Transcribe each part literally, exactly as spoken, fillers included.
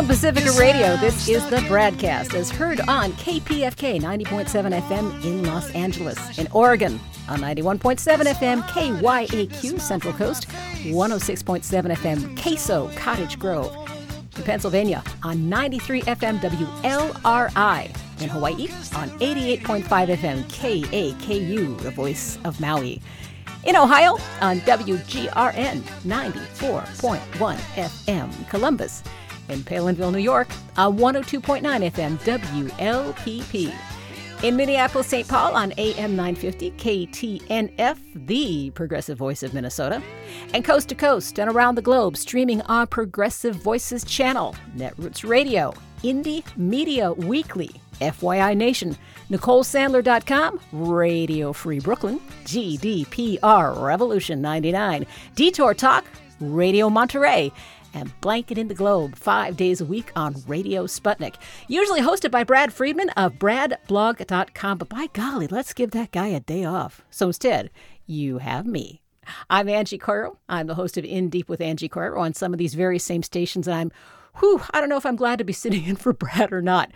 From Pacifica Radio, this is the Bradcast, as heard on K P F K ninety point seven F M in Los Angeles, in Oregon on ninety-one point seven F M, K Y A Q Central Coast, one oh six point seven F M, K S O Cottage Grove, in Pennsylvania on ninety-three F M, W L R I, in Hawaii on eighty-eight point five F M, K A K U, the voice of Maui. In Ohio, on W G R N, ninety-four point one F M, Columbus. In Palinville, New York, on one oh two point nine F M, W L P P. In Minneapolis, Saint Paul, on A M nine fifty, K T N F, the Progressive Voice of Minnesota. And coast to coast and around the globe, streaming on Progressive Voices Channel, Netroots Radio, Indie Media Weekly, F Y I Nation, Nicole Sandler dot com, Radio Free Brooklyn, G D P R Revolution ninety-nine, Detour Talk, Radio Monterey, and Blanketing the Globe five days a week on Radio Sputnik. Usually hosted by Brad Friedman of brad blog dot com, but by golly, let's give that guy a day off. So instead, you have me. I'm Angie Coiro. I'm the host of In Deep with Angie Coiro on some of these very same stations, and I'm, whew, I don't know if I'm glad to be sitting in for Brad or not.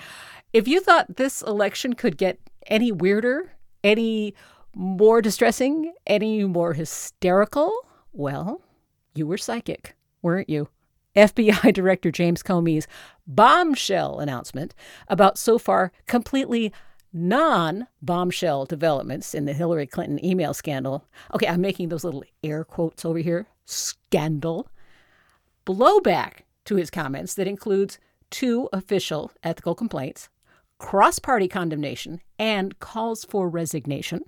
If you thought this election could get any weirder, any more distressing, any more hysterical, well, you were psychic, weren't you? F B I Director James Comey's bombshell announcement about so far completely non-bombshell developments in the Hillary Clinton email scandal. Okay, I'm making those little air quotes over here. Scandal. Blowback to his comments that includes two official ethical complaints, cross-party condemnation, and calls for resignation.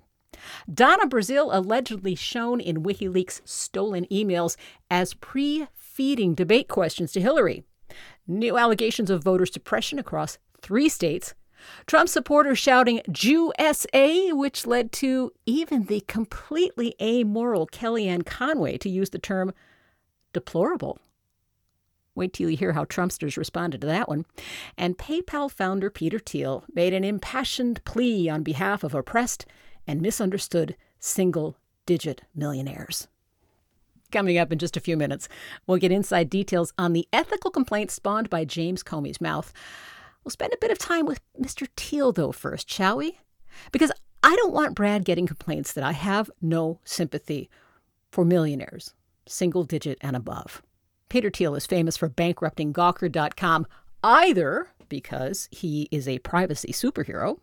Donna Brazile allegedly shown in WikiLeaks stolen emails as pre-feeding debate questions to Hillary. New allegations of voter suppression across three states. Trump supporters shouting Jew S A, which led to even the completely amoral Kellyanne Conway to use the term deplorable. Wait till you hear how Trumpsters responded to that one. And PayPal founder Peter Thiel made an impassioned plea on behalf of oppressed and misunderstood single-digit millionaires. Coming up in just a few minutes, we'll get inside details on the ethical complaints spawned by James Comey's mouth. We'll spend a bit of time with Mister Thiel, though, first, shall we? Because I don't want Brad getting complaints that I have no sympathy for millionaires, single-digit and above. Peter Thiel is famous for bankrupting Gawker dot com, either because he is a privacy superhero,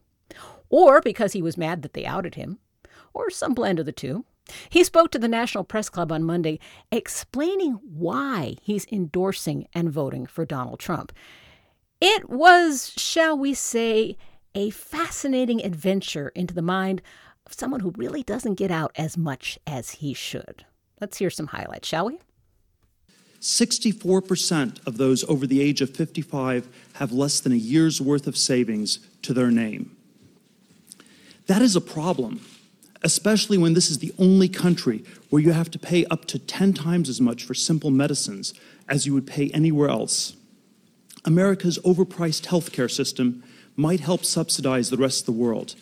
or because he was mad that they outed him, or some blend of the two. He spoke to the National Press Club on Monday explaining why he's endorsing and voting for Donald Trump. It was, shall we say, a fascinating adventure into the mind of someone who really doesn't get out as much as he should. Let's hear some highlights, shall we? sixty-four percent of those over the age of fifty-five have less than a year's worth of savings to their name. That is a problem, especially when this is the only country where you have to pay up to ten times as much for simple medicines as you would pay anywhere else. America's overpriced healthcare system might help subsidize the rest of the world,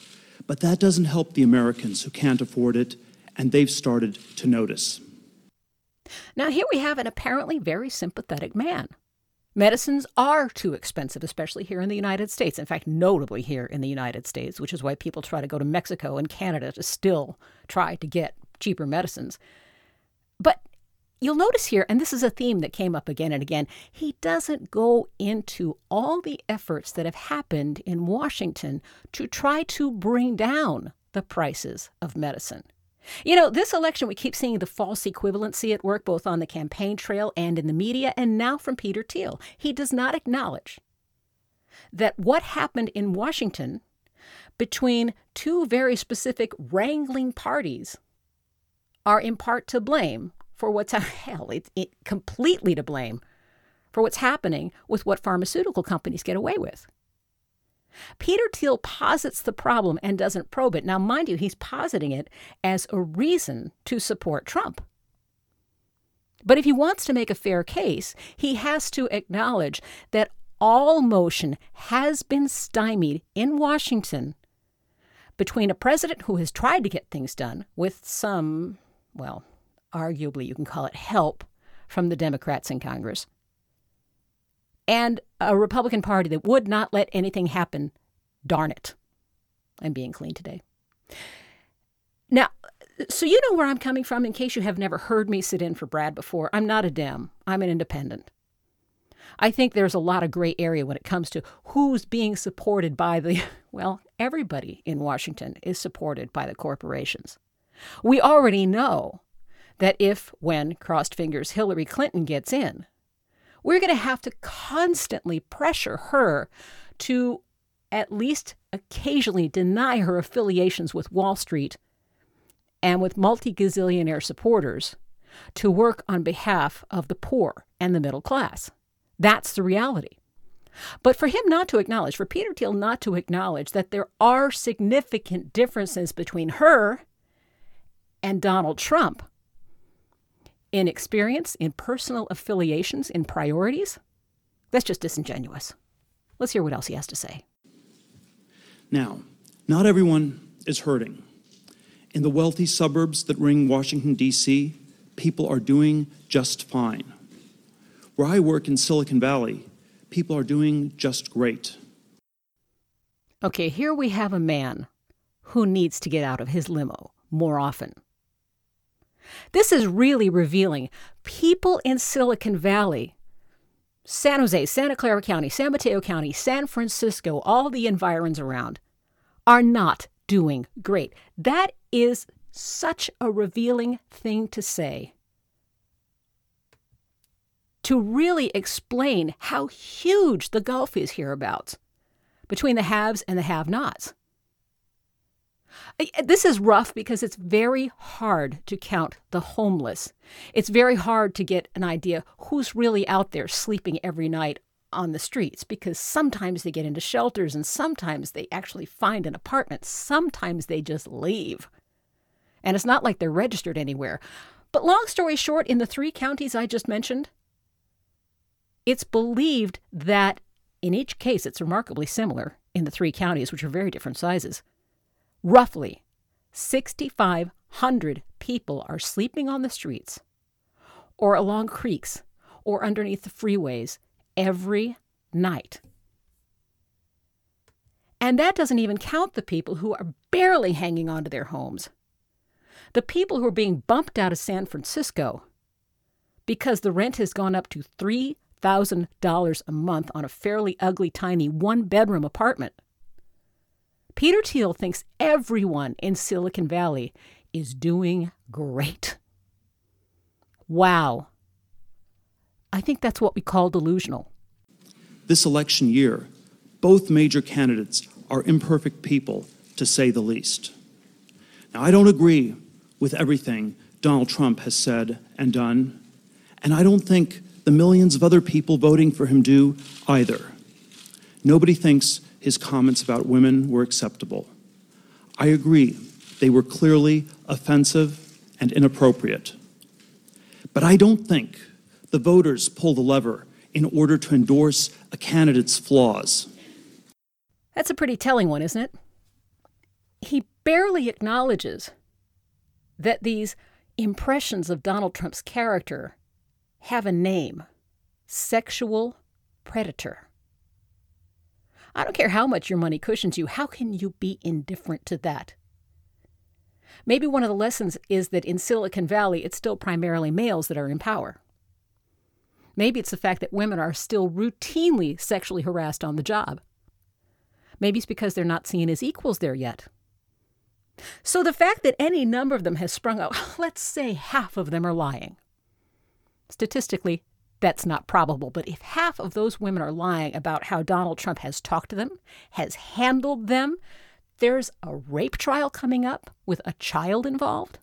but that doesn't help the Americans who can't afford it, and they've started to notice. Now, here we have an apparently very sympathetic man. Medicines are too expensive, especially here in the United States. In fact, notably here in the United States, which is why people try to go to Mexico and Canada to still try to get cheaper medicines. But you'll notice here, and this is a theme that came up again and again, he doesn't go into all the efforts that have happened in Washington to try to bring down the prices of medicine. You know, this election, we keep seeing the false equivalency at work, both on the campaign trail and in the media, and now from Peter Thiel. He does not acknowledge that what happened in Washington between two very specific wrangling parties are in part to blame for what's, hell, it, it completely to blame for what's happening with what pharmaceutical companies get away with. Peter Thiel posits the problem and doesn't probe it. Now, mind you, he's positing it as a reason to support Trump. But if he wants to make a fair case, he has to acknowledge that all motion has been stymied in Washington between a president who has tried to get things done with some, well, arguably you can call it help from the Democrats in Congress, and a Republican Party that would not let anything happen. Darn it. I'm being clean today. Now, so you know where I'm coming from. In case you have never heard me sit in for Brad before, I'm not a Dem. I'm an independent. I think there's a lot of gray area when it comes to who's being supported by the, well, everybody in Washington is supported by the corporations. We already know that if, when, crossed fingers, Hillary Clinton gets in, we're going to have to constantly pressure her to at least occasionally deny her affiliations with Wall Street and with multi-gazillionaire supporters to work on behalf of the poor and the middle class. That's the reality. But for him not to acknowledge, for Peter Thiel not to acknowledge that there are significant differences between her and Donald Trump in experience, in personal affiliations, in priorities, that's just disingenuous. Let's hear what else he has to say. Now, not everyone is hurting. In the wealthy suburbs that ring Washington, D C, people are doing just fine. Where I work in Silicon Valley, people are doing just great. Okay, here we have a man who needs to get out of his limo more often. This is really revealing. People in Silicon Valley, San Jose, Santa Clara County, San Mateo County, San Francisco, all the environs around, are not doing great. That is such a revealing thing to say, to really explain how huge the gulf is hereabouts between the haves and the have-nots. This is rough because it's very hard to count the homeless. It's very hard to get an idea who's really out there sleeping every night on the streets, because sometimes they get into shelters and sometimes they actually find an apartment. Sometimes they just leave. And it's not like they're registered anywhere. But long story short, in the three counties I just mentioned, it's believed that in each case, it's remarkably similar in the three counties, which are very different sizes. Roughly six thousand five hundred people are sleeping on the streets or along creeks or underneath the freeways every night. And that doesn't even count the people who are barely hanging on to their homes. The people who are being bumped out of San Francisco because the rent has gone up to three thousand dollars a month on a fairly ugly, tiny one-bedroom apartment. Peter Thiel thinks everyone in Silicon Valley is doing great. Wow. I think that's what we call delusional. This election year, both major candidates are imperfect people, to say the least. Now, I don't agree with everything Donald Trump has said and done, and I don't think the millions of other people voting for him do either. Nobody thinks his comments about women were acceptable. I agree, they were clearly offensive and inappropriate. But I don't think the voters pull the lever in order to endorse a candidate's flaws. That's a pretty telling one, isn't it? He barely acknowledges that these impressions of Donald Trump's character have a name: sexual predator. I don't care how much your money cushions you. How can you be indifferent to that? Maybe one of the lessons is that in Silicon Valley, it's still primarily males that are in power. Maybe it's the fact that women are still routinely sexually harassed on the job. Maybe it's because they're not seen as equals there yet. So the fact that any number of them has sprung up, let's say half of them are lying. Statistically, that's not probable. But if half of those women are lying about how Donald Trump has talked to them, has handled them, there's a rape trial coming up with a child involved.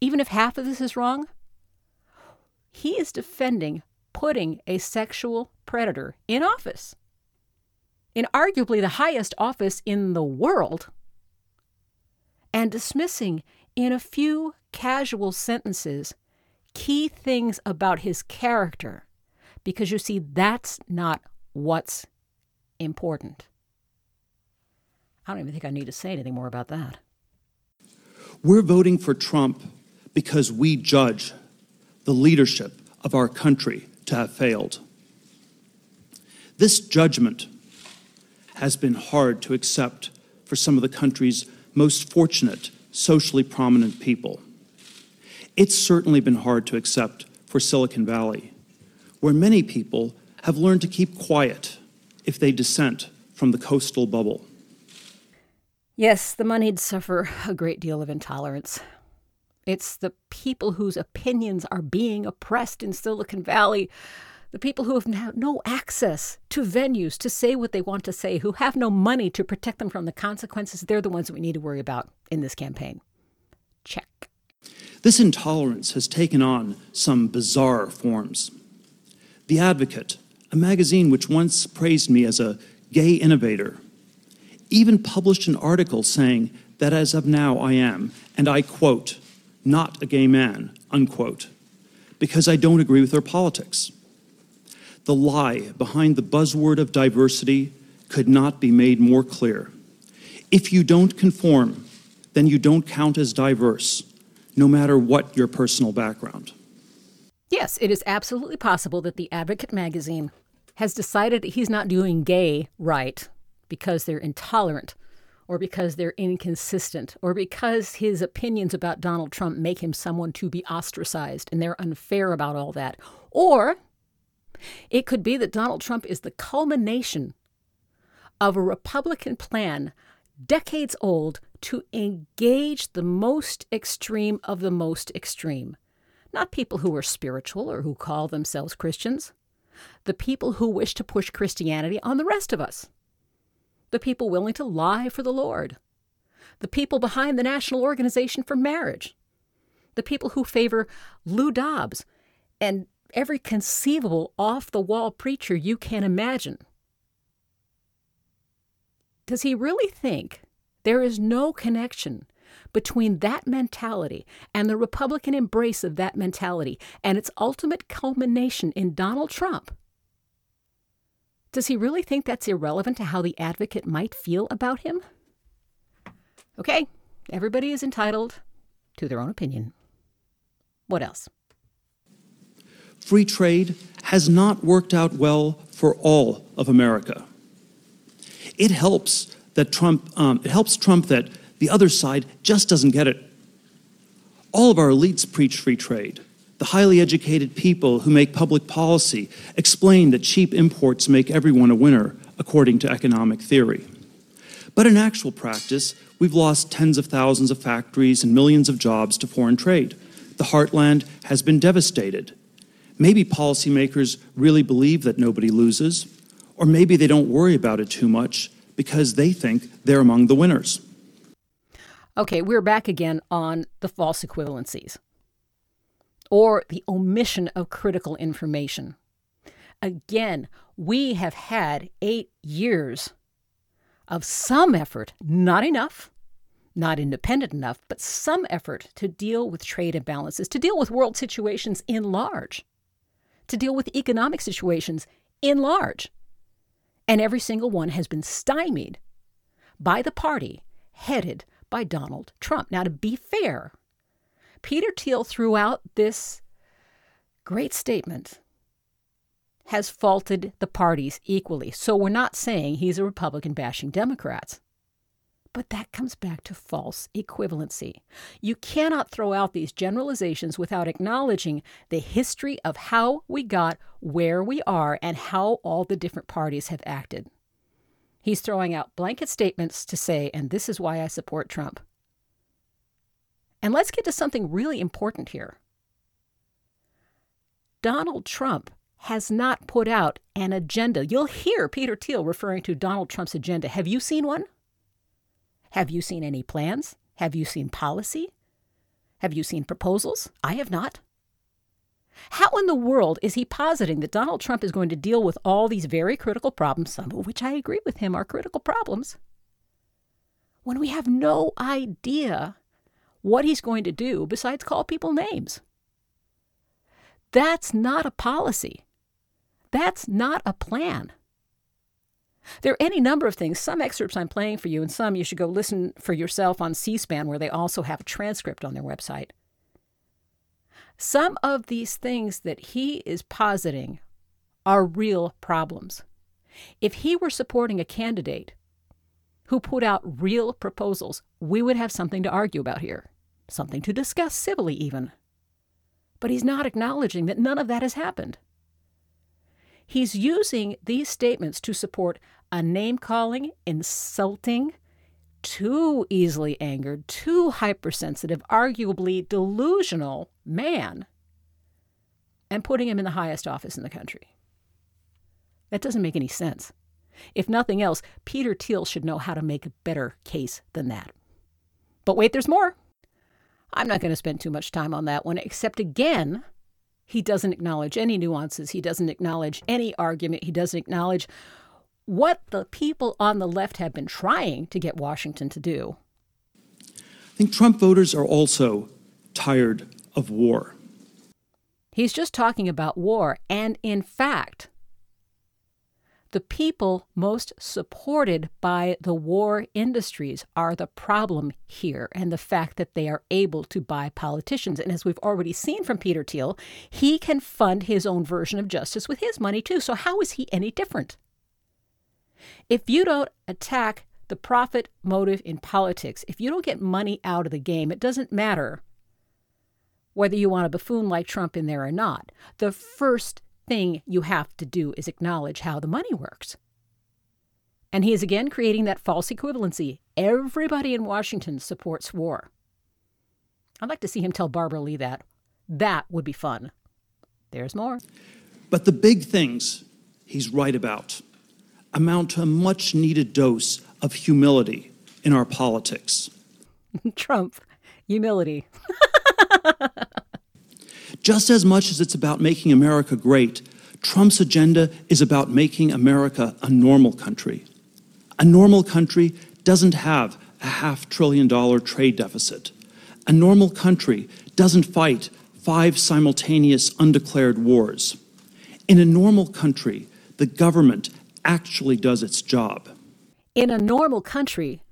Even if half of this is wrong, he is defending putting a sexual predator in office, in arguably the highest office in the world, and dismissing in a few casual sentences key things about his character, because you see, that's not what's important. I don't even think I need to say anything more about that. We're voting for Trump because we judge the leadership of our country to have failed. This judgment has been hard to accept for some of the country's most fortunate, socially prominent people. It's certainly been hard to accept for Silicon Valley, where many people have learned to keep quiet if they dissent from the coastal bubble. Yes, the moneyed suffer a great deal of intolerance. It's the people whose opinions are being oppressed in Silicon Valley, the people who have now no access to venues to say what they want to say, who have no money to protect them from the consequences. They're the ones that we need to worry about in this campaign. Check. This intolerance has taken on some bizarre forms. The Advocate, a magazine which once praised me as a gay innovator, even published an article saying that as of now I am, and I quote, not a gay man, unquote, because I don't agree with their politics. The lie behind the buzzword of diversity could not be made more clear. If you don't conform, then you don't count as diverse, no matter what your personal background. Yes, it is absolutely possible that The Advocate magazine has decided that he's not doing gay right because they're intolerant, or because they're inconsistent, or because his opinions about Donald Trump make him someone to be ostracized, and they're unfair about all that. Or it could be that Donald Trump is the culmination of a Republican plan decades old to engage the most extreme of the most extreme. Not people who are spiritual or who call themselves Christians. The people who wish to push Christianity on the rest of us. The people willing to lie for the Lord. The people behind the National Organization for Marriage. The people who favor Lou Dobbs and every conceivable off-the-wall preacher you can imagine. Does he really think there is no connection between that mentality and the Republican embrace of that mentality and its ultimate culmination in Donald Trump? Does he really think that's irrelevant to how the Advocate might feel about him? Okay, everybody is entitled to their own opinion. What else? Free trade has not worked out well for all of America. It helps that Trump, um, it helps Trump that the other side just doesn't get it. All of our elites preach free trade. The highly educated people who make public policy explain that cheap imports make everyone a winner, according to economic theory. But in actual practice, we've lost tens of thousands of factories and millions of jobs to foreign trade. The heartland has been devastated. Maybe policymakers really believe that nobody loses, or maybe they don't worry about it too much because they think they're among the winners. Okay, we're back again on the false equivalencies or the omission of critical information. Again, we have had eight years of some effort, not enough, not independent enough, but some effort to deal with trade imbalances, to deal with world situations in large, to deal with economic situations in large. And every single one has been stymied by the party headed by Donald Trump. Now, to be fair, Peter Thiel, throughout this great statement, has faulted the parties equally. So we're not saying he's a Republican bashing Democrats. But that comes back to false equivalency. You cannot throw out these generalizations without acknowledging the history of how we got where we are and how all the different parties have acted. He's throwing out blanket statements to say, and this is why I support Trump. And let's get to something really important here. Donald Trump has not put out an agenda. You'll hear Peter Thiel referring to Donald Trump's agenda. Have you seen one? Have you seen any plans? Have you seen policy? Have you seen proposals? I have not. How in the world is he positing that Donald Trump is going to deal with all these very critical problems, some of which I agree with him are critical problems, when we have no idea what he's going to do besides call people names? That's not a policy. That's not a plan. There are any number of things. Some excerpts I'm playing for you, and some you should go listen for yourself on C-SPAN, where they also have a transcript on their website. Some of these things that he is positing are real problems. If he were supporting a candidate who put out real proposals, we would have something to argue about here, something to discuss civilly even. But he's not acknowledging that none of that has happened. He's using these statements to support a name-calling, insulting, too easily angered, too hypersensitive, arguably delusional man, and putting him in the highest office in the country. That doesn't make any sense. If nothing else, Peter Thiel should know how to make a better case than that. But wait, there's more. I'm not going to spend too much time on that one, except again, he doesn't acknowledge any nuances. He doesn't acknowledge any argument. He doesn't acknowledge what the people on the left have been trying to get Washington to do. I think Trump voters are also tired of war. He's just talking about war. And in fact, the people most supported by the war industries are the problem here, and the fact that they are able to buy politicians. And as we've already seen from Peter Thiel, he can fund his own version of justice with his money too. So how is he any different? If you don't attack the profit motive in politics, if you don't get money out of the game, it doesn't matter whether you want a buffoon like Trump in there or not. The first thing you have to do is acknowledge how the money works. And he is again creating that false equivalency. Everybody in Washington supports war. I'd like to see him tell Barbara Lee that. That would be fun. There's more. But the big things he's right about amount to a much-needed dose of humility in our politics. Trump, humility. Just as much as it's about making America great, Trump's agenda is about making America a normal country. A normal country doesn't have a half trillion dollar trade deficit. A normal country doesn't fight five simultaneous undeclared wars. In a normal country, the government actually does its job. In a normal country,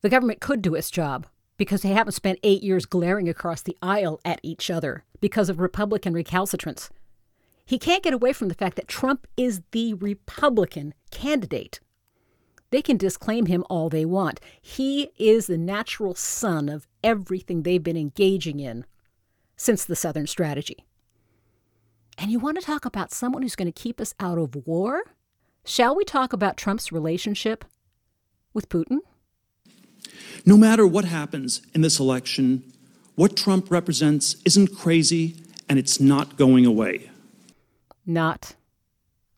the government could do its job, because they haven't spent eight years glaring across the aisle at each other because of Republican recalcitrance. He can't get away from the fact that Trump is the Republican candidate. They can disclaim him all they want. He is the natural son of everything they've been engaging in since the Southern Strategy. And you want to talk about someone who's going to keep us out of war? Shall we talk about Trump's relationship with Putin? No matter what happens in this election, what Trump represents isn't crazy, and it's not going away. Not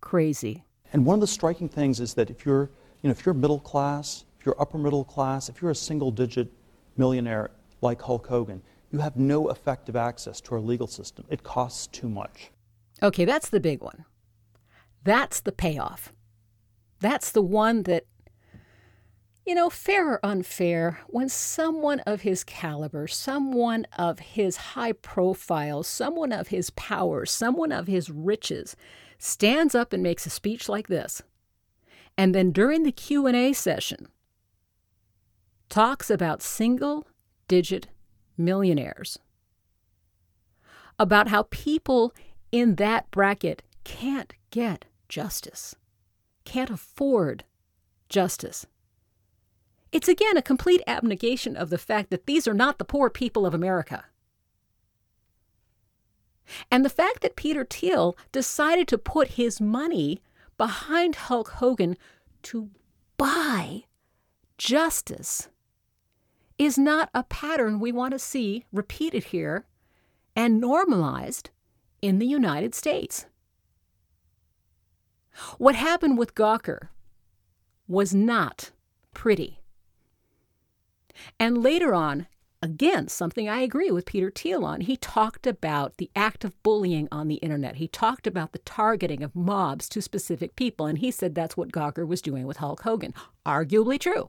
crazy. And one of the striking things is that if you're, you know, if you're middle class, if you're upper middle class, if you're a single-digit millionaire like Hulk Hogan, you have no effective access to our legal system. It costs too much. Okay, that's the big one. That's the payoff. That's the one that, you know, fair or unfair, when someone of his caliber, someone of his high profile, someone of his power, someone of his riches stands up and makes a speech like this, and then during the Q and A session talks about single-digit millionaires, about how people in that bracket can't get justice, can't afford justice. It's again a complete abnegation of the fact that these are not the poor people of America. And the fact that Peter Thiel decided to put his money behind Hulk Hogan to buy justice is not a pattern we want to see repeated here and normalized in the United States. What happened with Gawker was not pretty. And later on, again, something I agree with Peter Thiel on, he talked about the act of bullying on the internet. He talked about the targeting of mobs to specific people, and he said that's what Gawker was doing with Hulk Hogan. Arguably true.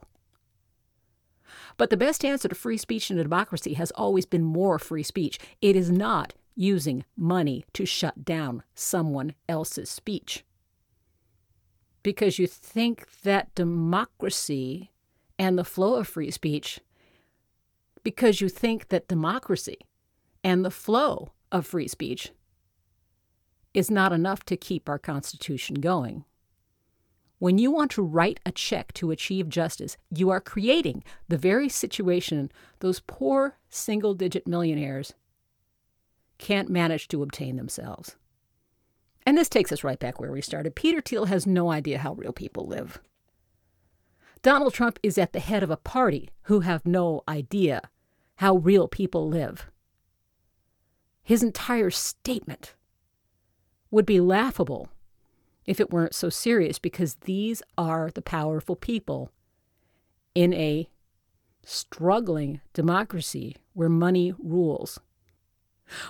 But the best answer to free speech in a democracy has always been more free speech. It is not using money to shut down someone else's speech. Because you think that democracy and the flow of free speech, because you think that democracy and the flow of free speech is not enough to keep our Constitution going. When you want to write a check to achieve justice, you are creating the very situation those poor single-digit millionaires can't manage to obtain themselves. And this takes us right back where we started. Peter Thiel has no idea how real people live. Donald Trump is at the head of a party who have no idea how real people live. His entire statement would be laughable if it weren't so serious, because these are the powerful people in a struggling democracy where money rules.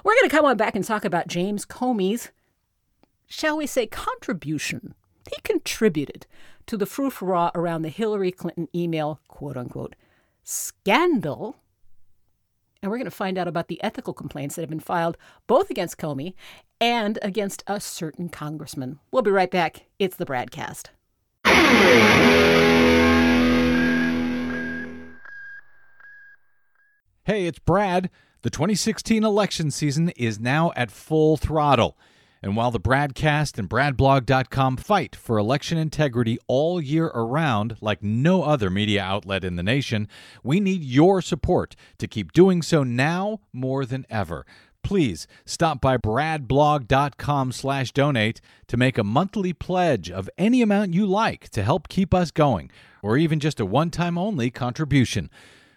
We're going to come on back and talk about James Comey's, shall we say, contribution. He contributed to the frou-frou around the Hillary Clinton email, quote-unquote, scandal. And we're going to find out about the ethical complaints that have been filed both against Comey and against a certain congressman. We'll be right back. It's the Bradcast. Hey, it's Brad. The twenty sixteen election season is now at full throttle. And while the Bradcast and brad blog dot com fight for election integrity all year around like no other media outlet in the nation, we need your support to keep doing so now more than ever. Please stop by brad blog dot com slash donate to make a monthly pledge of any amount you like to help keep us going, or even just a one-time only contribution.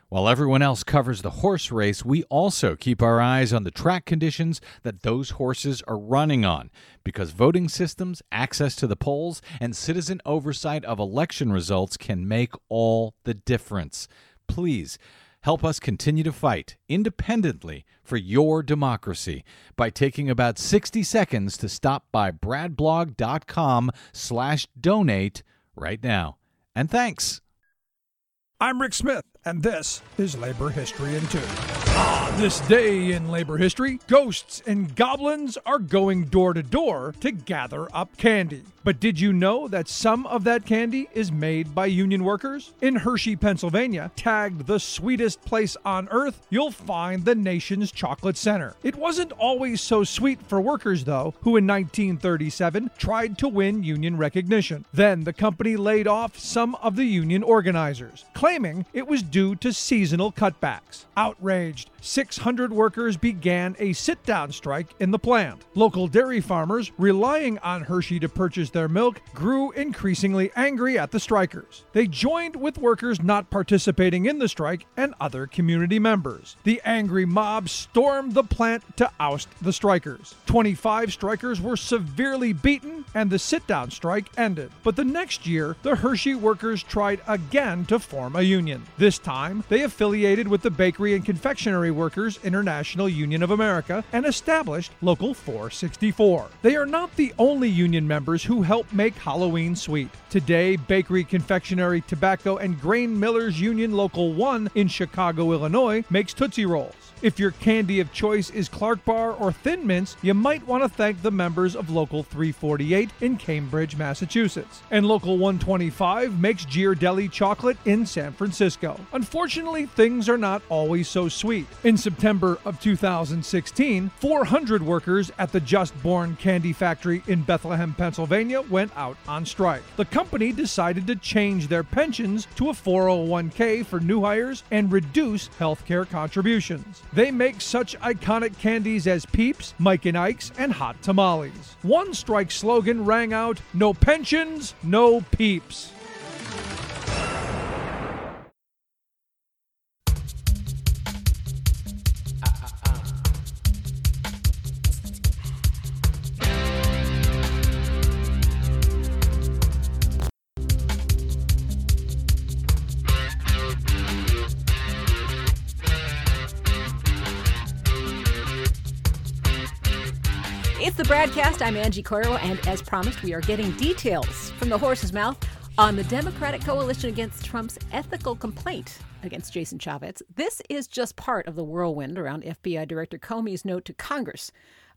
While everyone else covers the horse race, we also keep our eyes on the track conditions that those horses are running on, because voting systems, access to the polls, and citizen oversight of election results can make all the difference. Please help us continue to fight independently for your democracy by taking about sixty seconds to stop by brad blog dot com slash donate right now. And thanks. I'm Rick Smith, and this is Labor History in Two. Ah, this day in labor history, ghosts and goblins are going door to door to gather up candy. But did you know that some of that candy is made by union workers? In Hershey, Pennsylvania, tagged the sweetest place on earth, you'll find the nation's chocolate center. It wasn't always so sweet for workers, though, who in nineteen thirty-seven tried to win union recognition. Then the company laid off some of the union organizers, claiming it was due to seasonal cutbacks. Outraged, six hundred workers began a sit-down strike in the plant. Local dairy farmers, relying on Hershey to purchase their milk, grew increasingly angry at the strikers. They joined with workers not participating in the strike and other community members. The angry mob stormed the plant to oust the strikers. twenty-five strikers were severely beaten, and the sit-down strike ended. But the next year, the Hershey workers tried again to form a union. This time, they affiliated with the Bakery and Confectionery Workers International Union of America and established Local four sixty-four. They are not the only union members who help make Halloween sweet. Today, Bakery, Confectionery, Tobacco, and Grain Millers Union Local one in Chicago, Illinois, makes Tootsie Rolls. If your candy of choice is Clark Bar or Thin Mints, you might want to thank the members of Local three forty-eight in Cambridge, Massachusetts. And Local one twenty-five makes Ghirardelli chocolate in San Francisco. Unfortunately, things are not always so sweet. In September of two thousand sixteen, four hundred workers at the Just Born Candy Factory in Bethlehem, Pennsylvania, went out on strike. The company decided to change their pensions to a four oh one k for new hires and reduce healthcare contributions. They make such iconic candies as Peeps, Mike and Ike's, and Hot Tamales. One strike slogan rang out, "No pensions, no Peeps." Bradcast, I'm Angie Coiro, and as promised, we are getting details from the horse's mouth on the Democratic Coalition Against Trump's ethical complaint against Jason Chaffetz. This is just part of the whirlwind around F B I Director Comey's note to Congress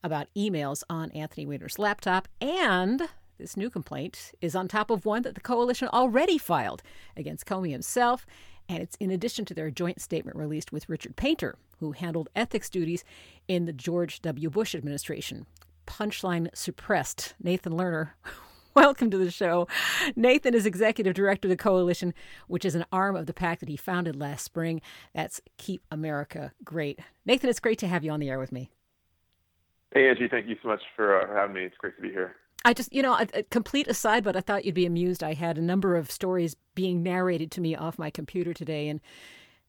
about emails on Anthony Weiner's laptop, and this new complaint is on top of one that the coalition already filed against Comey himself, and it's in addition to their joint statement released with Richard Painter, who handled ethics duties in the George W. Bush administration. Punchline suppressed. Nathan Lerner Welcome to the show. Nathan is executive director of the coalition, which is an arm of the PAC that he founded last spring. That's Keep America Great. Nathan, it's great to have you on the air with me. Hey, Angie, thank you so much for uh, having me. It's great to be here. I just, you know, a, a complete aside, but I thought you'd be amused. I had a number of stories being narrated to me off my computer today, and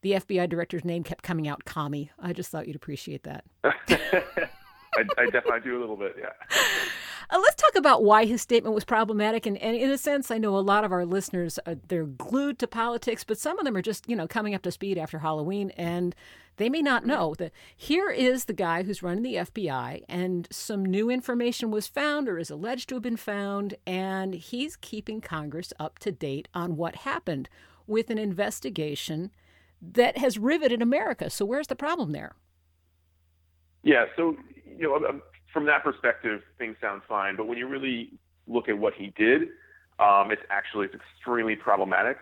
the F B I director's name kept coming out, Comey. I just thought you'd appreciate that. I, I definitely do a little bit, yeah. Uh, let's talk about why his statement was problematic. And, and in a sense, I know a lot of our listeners, uh, they're glued to politics, but some of them are just, you know, coming up to speed after Halloween, and they may not know that here is the guy who's running the F B I, and some new information was found or is alleged to have been found, and he's keeping Congress up to date on what happened with an investigation that has riveted America. So where's the problem there? Yeah, so, you know, um, from that perspective, things sound fine. But when you really look at what he did, um, it's actually it's extremely problematic.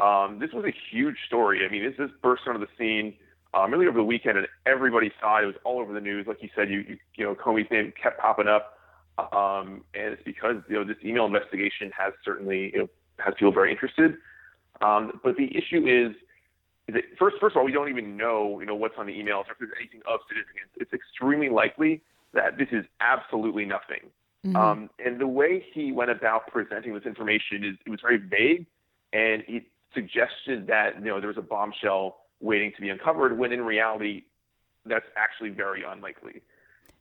Um, this was a huge story. I mean, this, this burst onto the scene um, really over the weekend, and everybody saw it. It was all over the news. Like you said, you you, you know, Comey's name kept popping up, um, and it's because you know this email investigation has certainly you know, has people very interested. Um, but the issue is. First, first of all, we don't even know, you know, what's on the emails or if there's anything of significance. It's extremely likely that this is absolutely nothing. Mm-hmm. Um, and the way he went about presenting this information is it was very vague, and it suggested that you know there was a bombshell waiting to be uncovered. When in reality, that's actually very unlikely.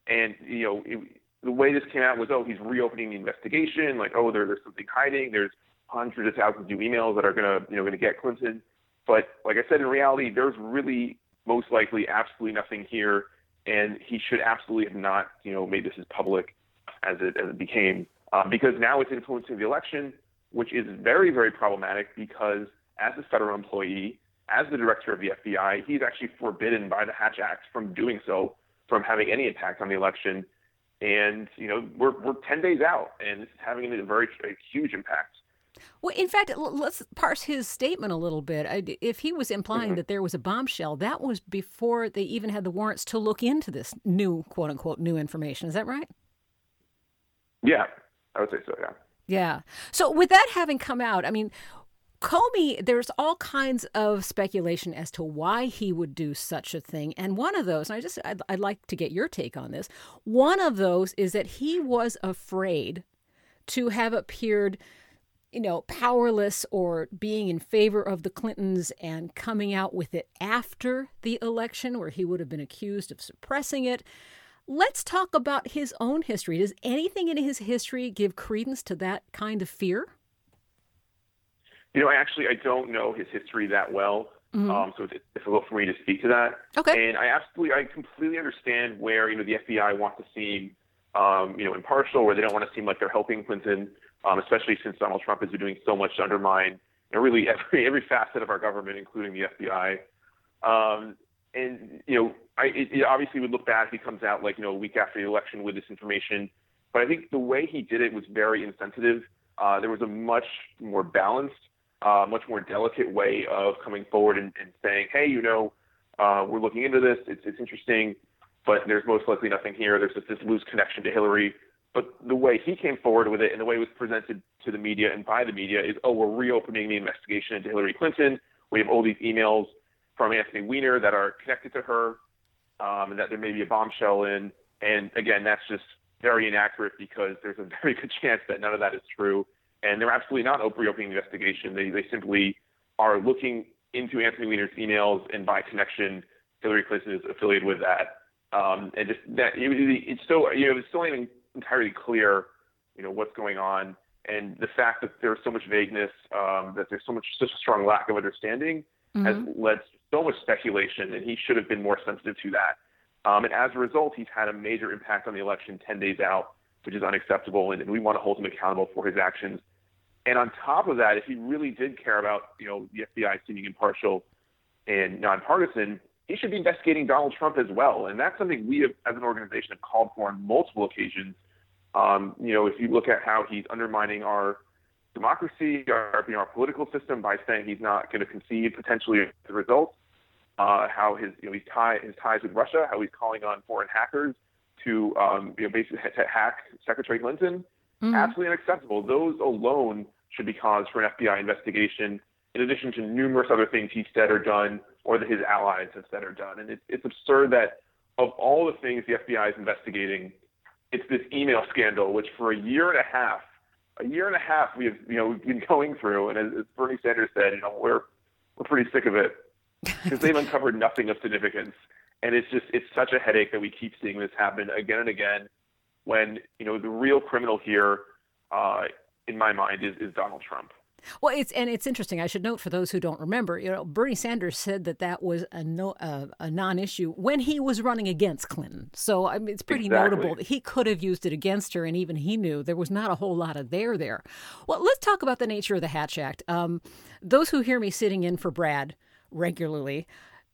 And you know, it, the way this came out was, oh, he's reopening the investigation. Like, oh, there, there's something hiding. There's hundreds of thousands of new emails that are gonna, you know, gonna get Clinton. But like I said, in reality, there's really most likely absolutely nothing here, and he should absolutely have not, you know, made this as public as it as it became, uh, because now it's influencing the election, which is very, very problematic. Because as a federal employee, as the director of the F B I, he's actually forbidden by the Hatch Act from doing so, from having any impact on the election. And you know, we're we're ten days out, and this is having a very a huge impact. Well, in fact, let's parse his statement a little bit. If he was implying mm-hmm. that there was a bombshell, that was before they even had the warrants to look into this new, quote unquote, new information. Is that right? Yeah, I would say so, yeah. Yeah. So with that having come out, I mean, Comey, there's all kinds of speculation as to why he would do such a thing. And one of those, and I just, I'd, I'd like to get your take on this. One of those is that he was afraid to have appeared you know, powerless or being in favor of the Clintons and coming out with it after the election where he would have been accused of suppressing it. Let's talk about his own history. Does anything in his history give credence to that kind of fear? You know, I actually, I don't know his history that well. Mm-hmm. Um, so it's difficult for me to speak to that. Okay. And I absolutely, I completely understand where, you know, the F B I wants to seem, um, you know, impartial, where they don't want to seem like they're helping Clinton. Um, especially since Donald Trump has been doing so much to undermine you know, really every every facet of our government, including the F B I. Um, and, you know, I, it, it obviously would look bad if he comes out, like, you know, a week after the election with this information. But I think the way he did it was very insensitive. Uh, there was a much more balanced, uh, much more delicate way of coming forward and, and saying, hey, you know, uh, we're looking into this. It's, it's interesting, but there's most likely nothing here. There's just this loose connection to Hillary. But the way he came forward with it and the way it was presented to the media and by the media is, oh, we're reopening the investigation into Hillary Clinton. We have all these emails from Anthony Weiner that are connected to her um, and that there may be a bombshell in. And, again, that's just very inaccurate because there's a very good chance that none of that is true. And they're absolutely not reopening the investigation. They, they simply are looking into Anthony Weiner's emails and, by connection, Hillary Clinton is affiliated with that. Um, and just that it, it's so, you know, it's still even entirely clear, you know, what's going on. And the fact that there's so much vagueness, um, that there's so much, such a strong lack of understanding mm-hmm. has led to so much speculation, and he should have been more sensitive to that. Um, and as a result, he's had a major impact on the election ten days out, which is unacceptable. And, and we want to hold him accountable for his actions. And on top of that, if he really did care about, you know, the F B I seeming impartial and nonpartisan, he should be investigating Donald Trump as well. And that's something we have, as an organization have called for on multiple occasions. Um, you know, if you look at how he's undermining our democracy, our, you know, our political system by saying he's not going to concede potentially the results, uh, how his you know his, tie, his ties with Russia, how he's calling on foreign hackers to um, you know basically to hack Secretary Clinton, Mm-hmm. Absolutely unacceptable. Those alone should be cause for an F B I investigation, in addition to numerous other things he said or done, or that his allies have said or done. And it, it's absurd that of all the things the F B I is investigating, it's this email scandal, which for a year and a half, a year and a half we have, you know, we've been going through. And as, as Bernie Sanders said, you know, we're we're pretty sick of it because they've uncovered nothing of significance. And it's just, it's such a headache that we keep seeing this happen again and again, when, you know, the real criminal here, uh, in my mind, is, is Donald Trump. Well, it's and it's interesting. I should note for those who don't remember, you know, Bernie Sanders said that that was a no, uh, a non-issue when he was running against Clinton. So I mean, it's pretty exactly. notable that he could have used it against her, and even he knew there was not a whole lot of there there. Well, let's talk about the nature of the Hatch Act. Um, those who hear me sitting in for Brad regularly,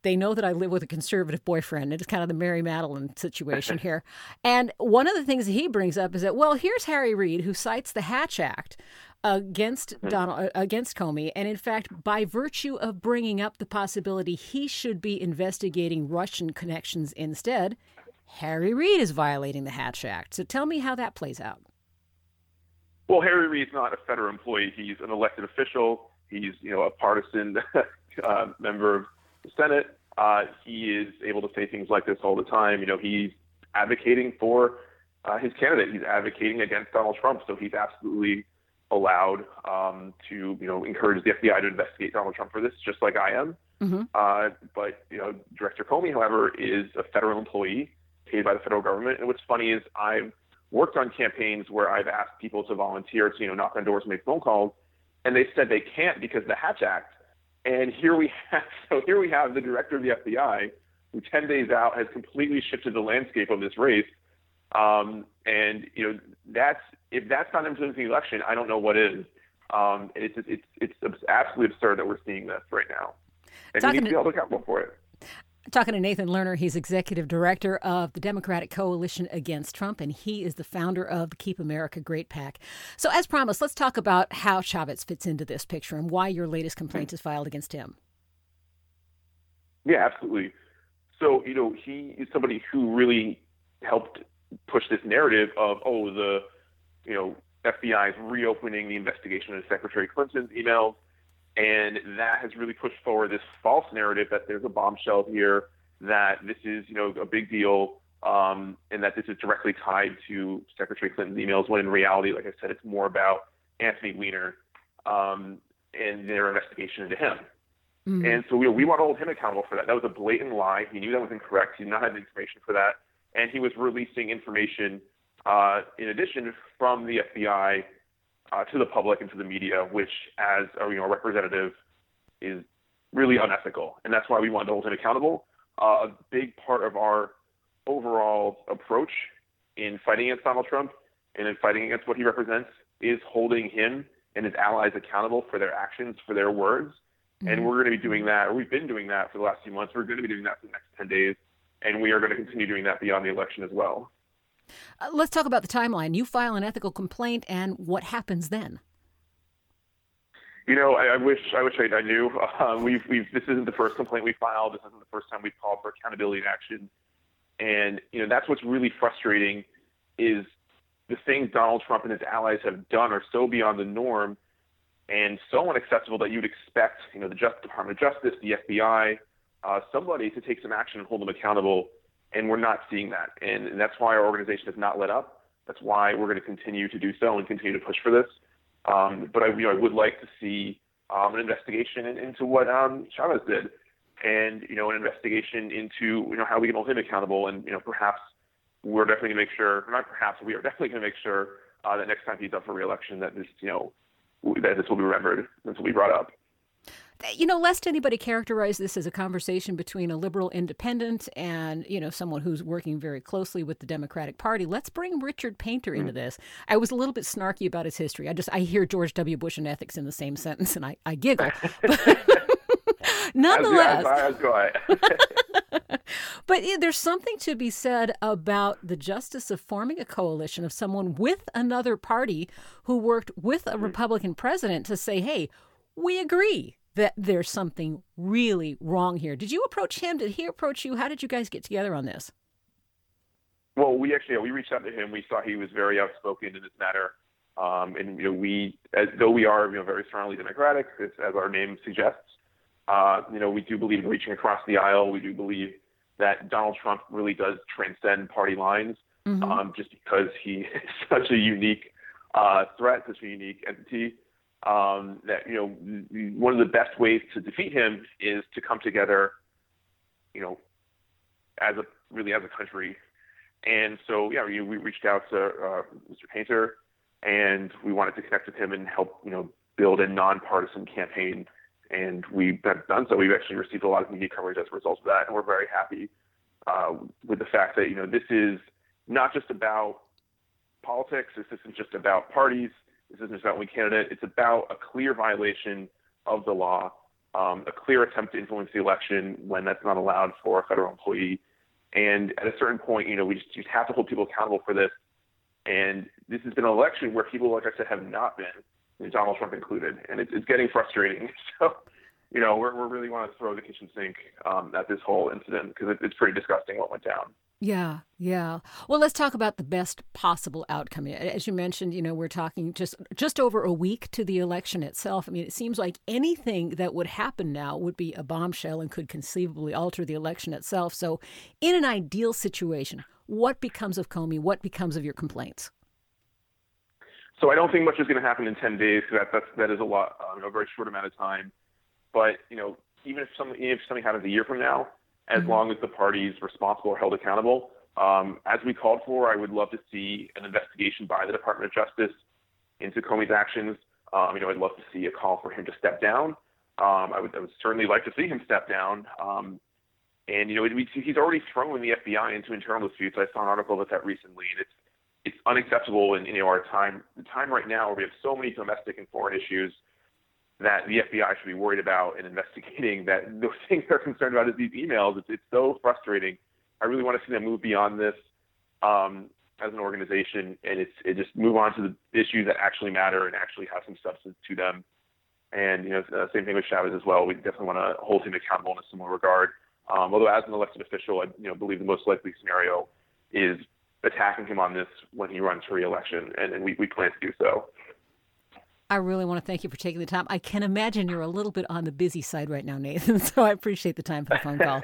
they know that I live with a conservative boyfriend. It's kind of the Mary Madeline situation here. And one of the things that he brings up is that, well, here's Harry Reid, who cites the Hatch Act against Donald, against Comey. And in fact, by virtue of bringing up the possibility he should be investigating Russian connections instead, Harry Reid is violating the Hatch Act. So tell me how that plays out. Well, Harry Reid's not a federal employee. He's an elected official. He's, you know, a partisan uh, member of the Senate. Uh, he is able to say things like this all the time. You know, he's advocating for uh, his candidate. He's advocating against Donald Trump. So he's absolutely allowed um, to, you know, encourage the F B I to investigate Donald Trump for this, just like I am. Mm-hmm. Uh, but, you know, Director Comey, however, is a federal employee paid by the federal government. And what's funny is I've worked on campaigns where I've asked people to volunteer to, you know, knock on doors and make phone calls. And they said they can't because of the Hatch Act. And here we have, so here we have the director of the F B I, who ten days out has completely shifted the landscape of this race. Um, and you know, that's if that's not influencing the election, I don't know what is. Um, it's it's it's absolutely absurd that we're seeing this right now, and Talking we need to be on the lookout for it. Talking to Nathan Lerner, he's executive director of the Democratic Coalition Against Trump, and he is the founder of the Keep America Great PAC. So as promised, let's talk about how Chaffetz fits into this picture and why your latest complaint is filed against him. Yeah, absolutely. So, you know, he is somebody who really helped push this narrative of, oh, the, you know, F B I is reopening the investigation into Secretary Clinton's emails. And that has really pushed forward this false narrative that there's a bombshell here, that this is, you know, a big deal, um, and that this is directly tied to Secretary Clinton's emails, when in reality, like I said, it's more about Anthony Weiner um, and their investigation into him. Mm-hmm. And so we, we want to hold him accountable for that. That was a blatant lie. He knew that was incorrect. He did not have the information for that. And he was releasing information, uh, in addition, from the F B I Uh, to the public and to the media, which, as a, you know, representative, is really unethical. And that's why we want to hold him accountable. Uh, a big part of our overall approach in fighting against Donald Trump and in fighting against what he represents is holding him and his allies accountable for their actions, for their words. Mm-hmm. And we're going to be doing that, or we've been doing that for the last few months. We're going to be doing that for the next ten days. And we are going to continue doing that beyond the election as well. Uh, let's talk about the timeline. You file an ethical complaint, and what happens then? You know, I, I wish I wish I, I knew. Uh, we've, we've this isn't the first complaint we filed. This isn't the first time we've called for accountability and action. And you know, that's what's really frustrating is the things Donald Trump and his allies have done are so beyond the norm and so unacceptable that you'd expect, you know, the Just Department of Justice, the F B I, uh, somebody to take some action and hold them accountable. And we're not seeing that. And, and that's why our organization has not let up. That's why we're going to continue to do so and continue to push for this. Um, but I, you know, I would like to see um, an investigation in, into what um, Chaffetz did, and, you know, an investigation into, you know, how we can hold him accountable. And, you know, perhaps we're definitely going to make sure, not perhaps, we are definitely going to make sure uh, that next time he's up for reelection that this, you know, that this will be remembered. This will be brought up. You know, lest anybody characterize this as a conversation between a liberal independent and, you know, someone who's working very closely with the Democratic Party, let's bring Richard Painter into this. I was a little bit snarky about his history. I just, I hear George W. Bush and ethics in the same sentence, and I, I giggle. But nonetheless, as do I, as do I. But there's something to be said about the justice of forming a coalition of someone with another party who worked with a Republican president to say, hey, we agree that there's something really wrong here. Did you approach him? Did he approach you? How did you guys get together on this? Well, we actually, we reached out to him. We saw he was very outspoken in this matter. Um, and you know, we, as though we are you know very strongly Democratic, as, as our name suggests, uh, you know, we do believe in reaching across the aisle. We do believe that Donald Trump really does transcend party lines, mm-hmm. um, just because he is such a unique uh, threat, such a unique entity. Um, that you know, one of the best ways to defeat him is to come together, you know, as a really as a country. And so, yeah, we, we reached out to uh, Mister Painter, and we wanted to connect with him and help, you know, build a nonpartisan campaign. And we've done so. We've actually received a lot of media coverage as a result of that, and we're very happy uh, with the fact that, you know, this is not just about politics. This isn't just about parties. This isn't just about one candidate. It's about a clear violation of the law, um, a clear attempt to influence the election when that's not allowed for a federal employee. And at a certain point, you know, we just, just have to hold people accountable for this. And this has been an election where people, like I said, have not been, and Donald Trump included. And it's, it's getting frustrating. So, you know, we're, we're really want to throw the kitchen sink um, at this whole incident, because it, it's pretty disgusting what went down. Yeah, yeah. Well, let's talk about the best possible outcome. As you mentioned, you know, we're talking just just over a week to the election itself. I mean, it seems like anything that would happen now would be a bombshell and could conceivably alter the election itself. So in an ideal situation, what becomes of Comey? What becomes of your complaints? So I don't think much is going to happen in ten days. That that's, that is a lot, uh, a very short amount of time. But, you know, even if, some, even if something happens a year from now, as mm-hmm. long as the parties responsible are held accountable. Um, as we called for, I would love to see an investigation by the Department of Justice into Comey's actions. Um, you know, I'd love to see a call for him to step down. Um, I, would, I would certainly like to see him step down. Um, and, you know, it, we, he's already thrown the F B I into internal disputes. I saw an article about that recently, and it's it's unacceptable in, you know, our time. The time right now where we have so many domestic and foreign issues that the F B I should be worried about and investigating, that the thing they're concerned about is these emails. It's, it's so frustrating. I really want to see them move beyond this um, as an organization, and it's it just move on to the issues that actually matter and actually have some substance to them. And, you know, uh, same thing with Chaffetz as well. We definitely want to hold him accountable in a similar regard. Um, although as an elected official, I you know, believe the most likely scenario is attacking him on this when he runs for re-election, and, and we, we plan to do so. I really want to thank you for taking the time. I can imagine you're a little bit on the busy side right now, Nathan, so I appreciate the time for the phone call.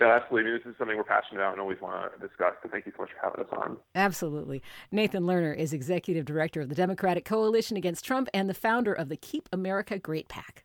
No, absolutely. This is something we're passionate about and always want to discuss, so thank you so much for having us on. Absolutely. Nathan Lerner is Executive Director of the Democratic Coalition Against Trump and the founder of the Keep America Great PAC.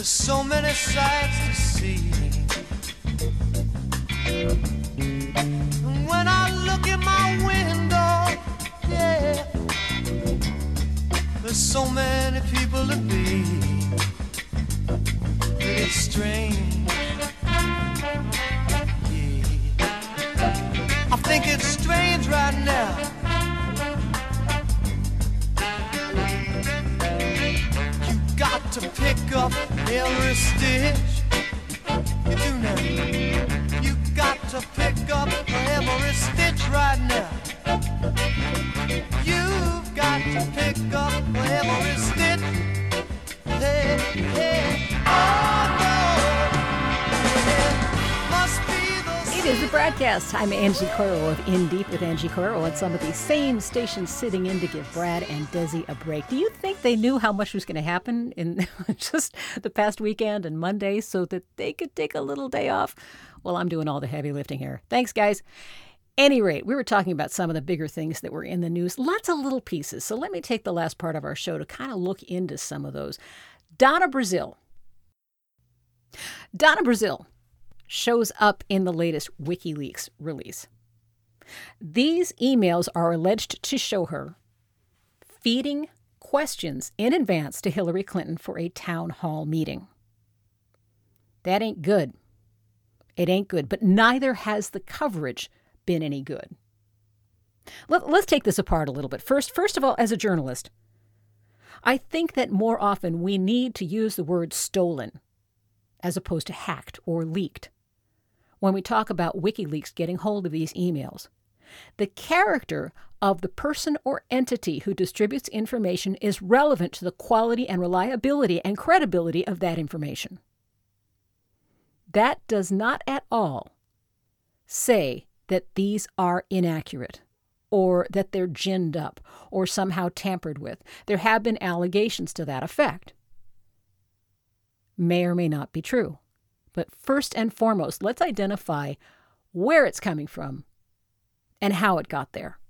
So many sights to see. And when I look in my window, yeah, there's so many people to be. It's strange. Yeah. I think it's strange right now. To pick up every stitch you do now. You got to pick up every stitch right now. You've got to pick up every stitch. Hey, hey, oh no. It must be the is the Bradcast. I'm Angie Coiro of In Deep with Angie Coiro, on some of these same stations sitting in to give Brad and Desi a break. Do you think they knew how much was going to happen in just the past weekend and Monday so that they could take a little day off? Well, I'm doing all the heavy lifting here. Thanks, guys. Any rate, we were talking about some of the bigger things that were in the news. Lots of little pieces. So let me take the last part of our show to kind of look into some of those. Donna Brazile. Donna Brazile shows up in the latest WikiLeaks release. These emails are alleged to show her feeding questions in advance to Hillary Clinton for a town hall meeting. That ain't good. It ain't good, but neither has the coverage been any good. Let, let's take this apart a little bit. First, first of all, as a journalist, I think that more often we need to use the word stolen as opposed to hacked or leaked when we talk about WikiLeaks getting hold of these emails. The character of the person or entity who distributes information is relevant to the quality and reliability and credibility of that information. That does not at all say that these are inaccurate, or that they're ginned up, or somehow tampered with. There have been allegations to that effect. May or may not be true. But first and foremost, let's identify where it's coming from and how it got there.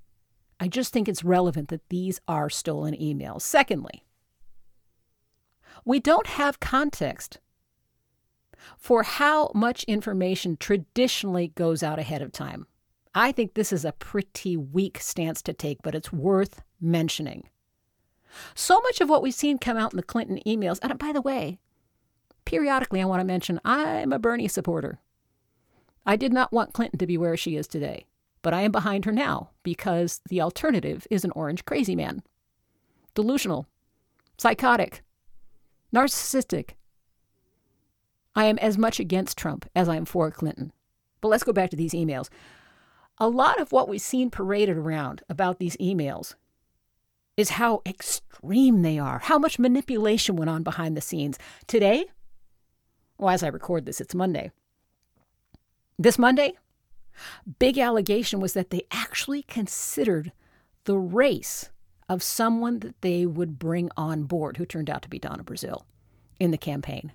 I just think it's relevant that these are stolen emails. Secondly, we don't have context for how much information traditionally goes out ahead of time. I think this is a pretty weak stance to take, but it's worth mentioning. So much of what we've seen come out in the Clinton emails, and by the way, periodically, I want to mention I'm a Bernie supporter. I did not want Clinton to be where she is today, but I am behind her now because the alternative is an orange crazy man. Delusional, psychotic, narcissistic. I am as much against Trump as I am for Clinton. But let's go back to these emails. A lot of what we've seen paraded around about these emails is how extreme they are, how much manipulation went on behind the scenes. Today, well, as I record this, it's Monday. This Monday, big allegation was that they actually considered the race of someone that they would bring on board, who turned out to be Donna Brazile, in the campaign.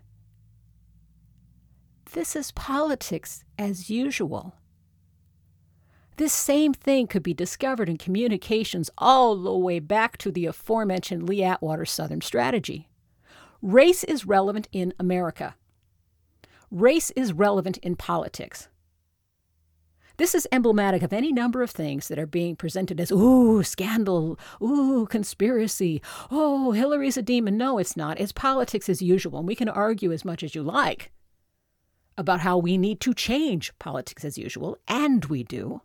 This is politics as usual. This same thing could be discovered in communications all the way back to the aforementioned Lee Atwater Southern strategy. Race is relevant in America. Race is relevant in politics. This is emblematic of any number of things that are being presented as, ooh, scandal, ooh, conspiracy, oh, Hillary's a demon. No, it's not. It's politics as usual, and we can argue as much as you like about how we need to change politics as usual, and we do.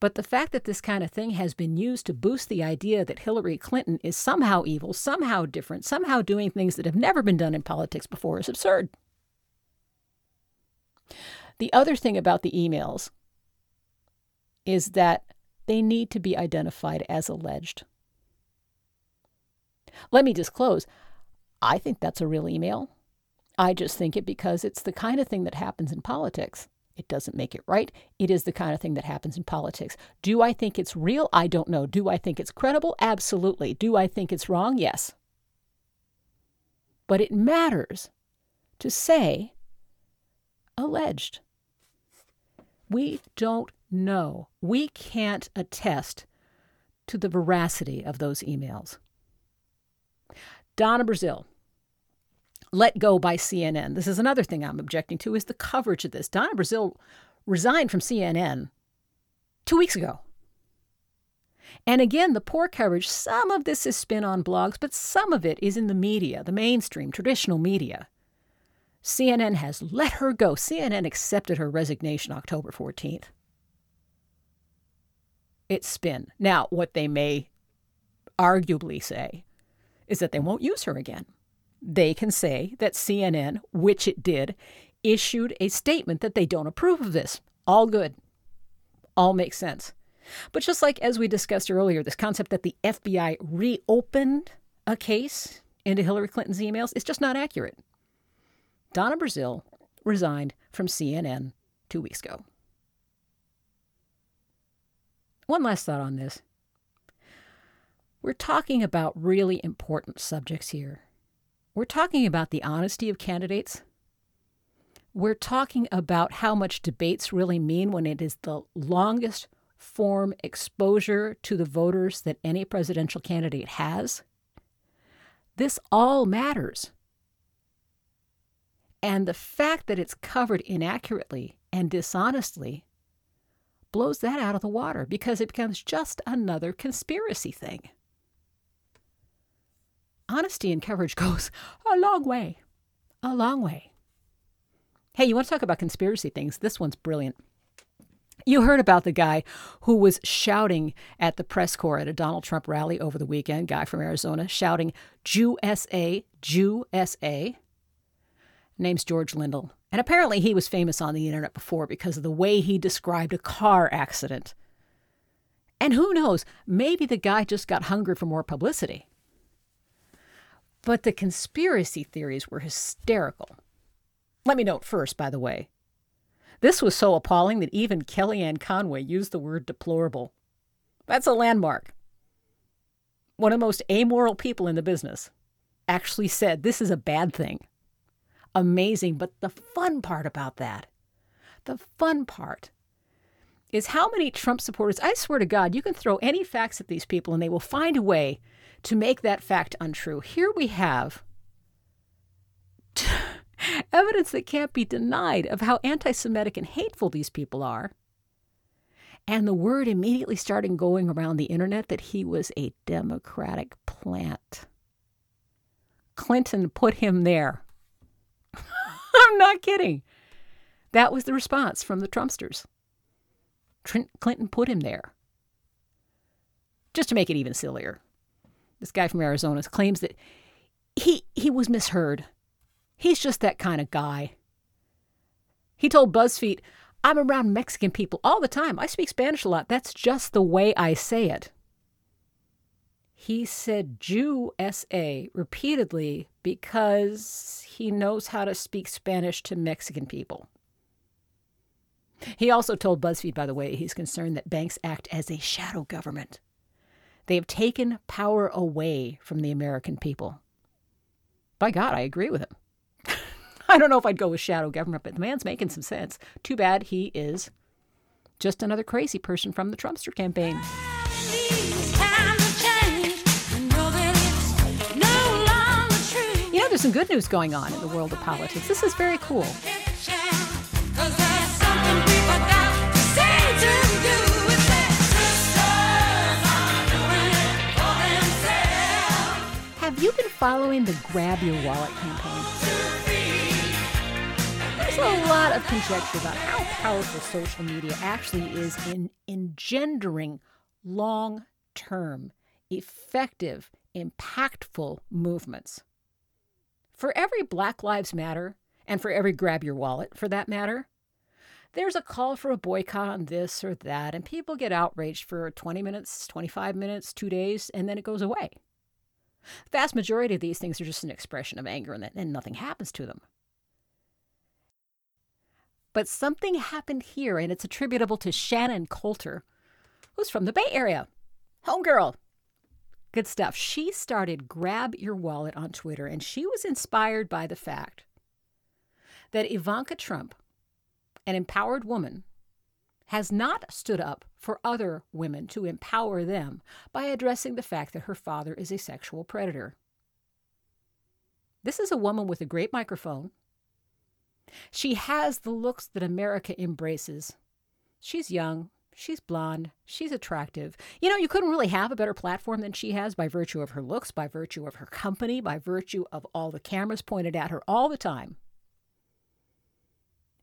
But the fact that this kind of thing has been used to boost the idea that Hillary Clinton is somehow evil, somehow different, somehow doing things that have never been done in politics before is absurd. The other thing about the emails is that they need to be identified as alleged. Let me just close. I think that's a real email. I just think it because it's the kind of thing that happens in politics. It doesn't make it right. It is the kind of thing that happens in politics. Do I think it's real? I don't know. Do I think it's credible? Absolutely. Do I think it's wrong? Yes. But it matters to say alleged. We don't know. We can't attest to the veracity of those emails. Donna Brazile. Let go by C N N. This is another thing I'm objecting to, is the coverage of this. Donna Brazile resigned from C N N two weeks ago. And again, the poor coverage, some of this is spin on blogs, but some of it is in the media, the mainstream, traditional media. C N N has let her go. C N N accepted her resignation October fourteenth. It's spin. Now, what they may arguably say is that they won't use her again. They can say that C N N, which it did, issued a statement that they don't approve of this. All good. All makes sense. But just like as we discussed earlier, this concept that the F B I reopened a case into Hillary Clinton's emails is just not accurate. Donna Brazile resigned from C N N two weeks ago. One last thought on this. We're talking about really important subjects here. We're talking about the honesty of candidates. We're talking about how much debates really mean when it is the longest form exposure to the voters that any presidential candidate has. This all matters. And the fact that it's covered inaccurately and dishonestly blows that out of the water because it becomes just another conspiracy thing. Honesty and coverage goes a long way, a long way. Hey, you want to talk about conspiracy things? This one's brilliant. You heard about the guy who was shouting at the press corps at a Donald Trump rally over the weekend, guy from Arizona, shouting, "Jew S A, Jew S A." Name's George Lindell. And apparently he was famous on the internet before because of the way he described a car accident. And who knows, maybe the guy just got hungry for more publicity. But the conspiracy theories were hysterical. Let me note first, by the way, this was so appalling that even Kellyanne Conway used the word deplorable. That's a landmark. One of the most amoral people in the business actually said this is a bad thing. Amazing, but the fun part about that, the fun part is how many Trump supporters, I swear to God, you can throw any facts at these people and they will find a way to make that fact untrue. Here we have t- evidence that can't be denied of how anti-Semitic and hateful these people are. And the word immediately started going around the internet that he was a Democratic plant. Clinton put him there. I'm not kidding. That was the response from the Trumpsters. Trent Clinton put him there. Just to make it even sillier, this guy from Arizona claims that he he was misheard. He's just that kind of guy. He told BuzzFeed, "I'm around Mexican people all the time. I speak Spanish a lot. That's just the way I say it." He said Jew S A repeatedly because he knows how to speak Spanish to Mexican people. He also told BuzzFeed, by the way, he's concerned that banks act as a shadow government. They have taken power away from the American people. By God, I agree with him. I don't know if I'd go with shadow government, but the man's making some sense. Too bad he is just another crazy person from the Trumpster campaign. There's some good news going on in the world of politics. This is very cool. Have you been following the Grab Your Wallet campaign? There's a lot of conjecture about how powerful social media actually is in engendering long-term, effective, impactful movements. For every Black Lives Matter, and for every Grab Your Wallet, for that matter, there's a call for a boycott on this or that, and people get outraged for twenty minutes, twenty-five minutes, two days, and then it goes away. The vast majority of these things are just an expression of anger, and, and nothing happens to them. But something happened here, and it's attributable to Shannon Coulter, who's from the Bay Area. Homegirl. Good stuff. She started Grab Your Wallet on Twitter, and she was inspired by the fact that Ivanka Trump, an empowered woman, has not stood up for other women to empower them by addressing the fact that her father is a sexual predator. This is a woman with a great microphone. She has the looks that America embraces. She's young. She's blonde. She's attractive. You know, you couldn't really have a better platform than she has by virtue of her looks, by virtue of her company, by virtue of all the cameras pointed at her all the time.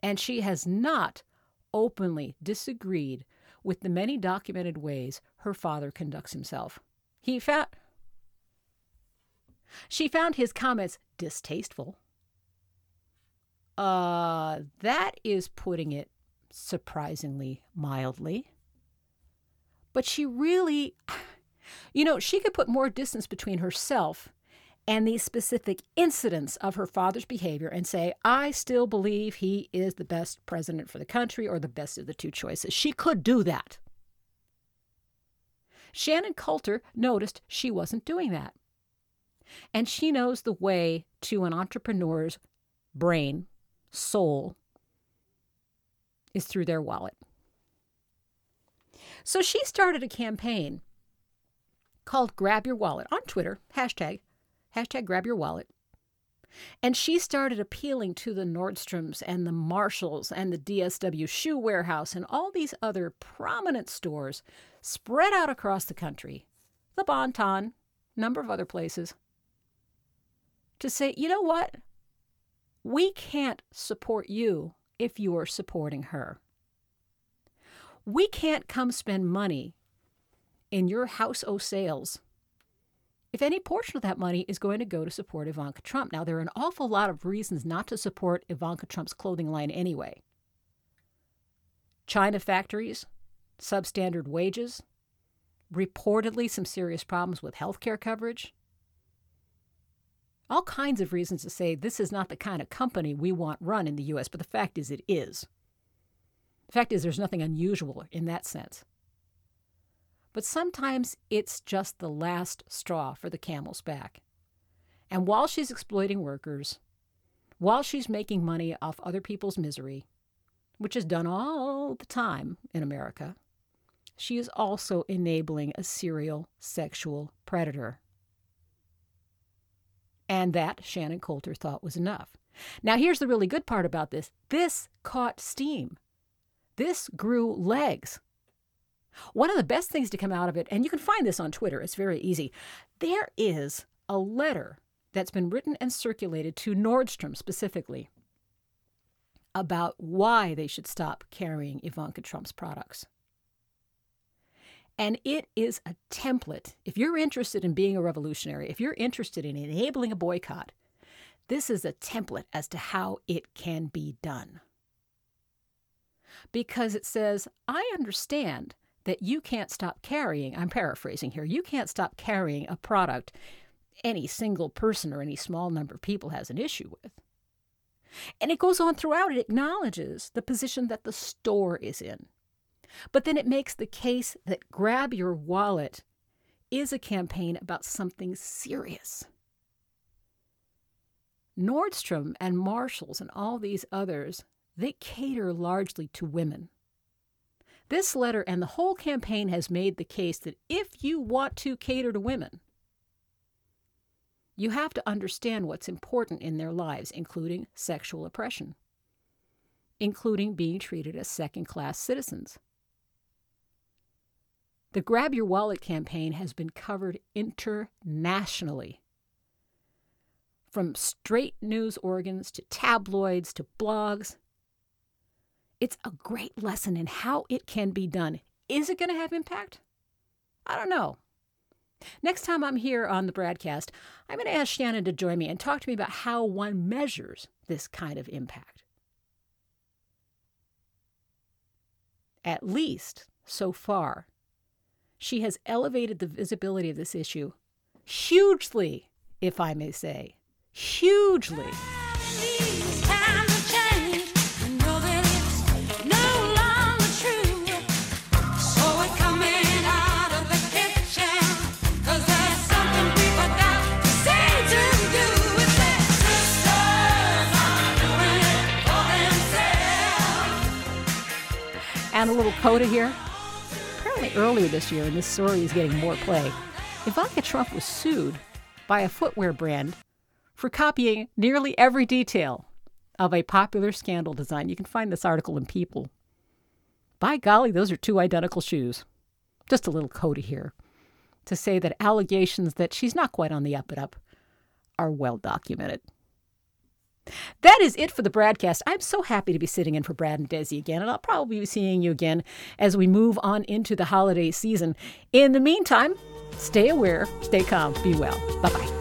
And she has not openly disagreed with the many documented ways her father conducts himself. He found, she found his comments distasteful. Uh, that is putting it surprisingly mildly. But she really, you know, she could put more distance between herself and these specific incidents of her father's behavior and say, I still believe he is the best president for the country or the best of the two choices. She could do that. Shannon Coulter noticed she wasn't doing that. And she knows the way to an entrepreneur's brain, soul, is through their wallet. So she started a campaign called Grab Your Wallet on Twitter, hashtag, hashtag Grab Your Wallet. And she started appealing to the Nordstroms and the Marshalls and the D S W Shoe Warehouse and all these other prominent stores spread out across the country, the Bon Ton, a number of other places, to say, you know what? We can't support you if you're supporting her. We can't come spend money in your house o' sales if any portion of that money is going to go to support Ivanka Trump. Now, there are an awful lot of reasons not to support Ivanka Trump's clothing line anyway. China factories, substandard wages, reportedly some serious problems with health care coverage. All kinds of reasons to say this is not the kind of company we want run in the U S, but the fact is it is. The fact is there's nothing unusual in that sense. But sometimes it's just the last straw for the camel's back. And while she's exploiting workers, while she's making money off other people's misery, which is done all the time in America, she is also enabling a serial sexual predator. And that, Shannon Coulter thought, was enough. Now, here's the really good part about this. This caught steam. This grew legs. One of the best things to come out of it, and you can find this on Twitter, it's very easy, there is a letter that's been written and circulated to Nordstrom specifically about why they should stop carrying Ivanka Trump's products. And it is a template. If you're interested in being a revolutionary, if you're interested in enabling a boycott, this is a template as to how it can be done. Because it says, I understand that you can't stop carrying, I'm paraphrasing here, you can't stop carrying a product any single person or any small number of people has an issue with. And it goes on throughout. It acknowledges the position that the store is in. But then it makes the case that Grab Your Wallet is a campaign about something serious. Nordstrom and Marshalls and all these others, they cater largely to women. This letter and the whole campaign has made the case that if you want to cater to women, you have to understand what's important in their lives, including sexual oppression, including being treated as second-class citizens. The Grab Your Wallet campaign has been covered internationally, from straight news organs to tabloids to blogs. It's a great lesson in how it can be done. Is it going to have impact? I don't know. Next time I'm here on the Bradcast, I'm going to ask Shannon to join me and talk to me about how one measures this kind of impact. At least so far, she has elevated the visibility of this issue hugely, if I may say, hugely. And a little coda here. Apparently earlier this year, and this story is getting more play, Ivanka Trump was sued by a footwear brand for copying nearly every detail of a popular scandal design. You can find this article in People. By golly, those are two identical shoes. Just a little coda here to say that allegations that she's not quite on the up and up are well documented. That is it for the Bradcast. I'm so happy to be sitting in for Brad and Desi again, and I'll probably be seeing you again as we move on into the holiday season. In the meantime, stay aware, stay calm, be well. Bye-bye.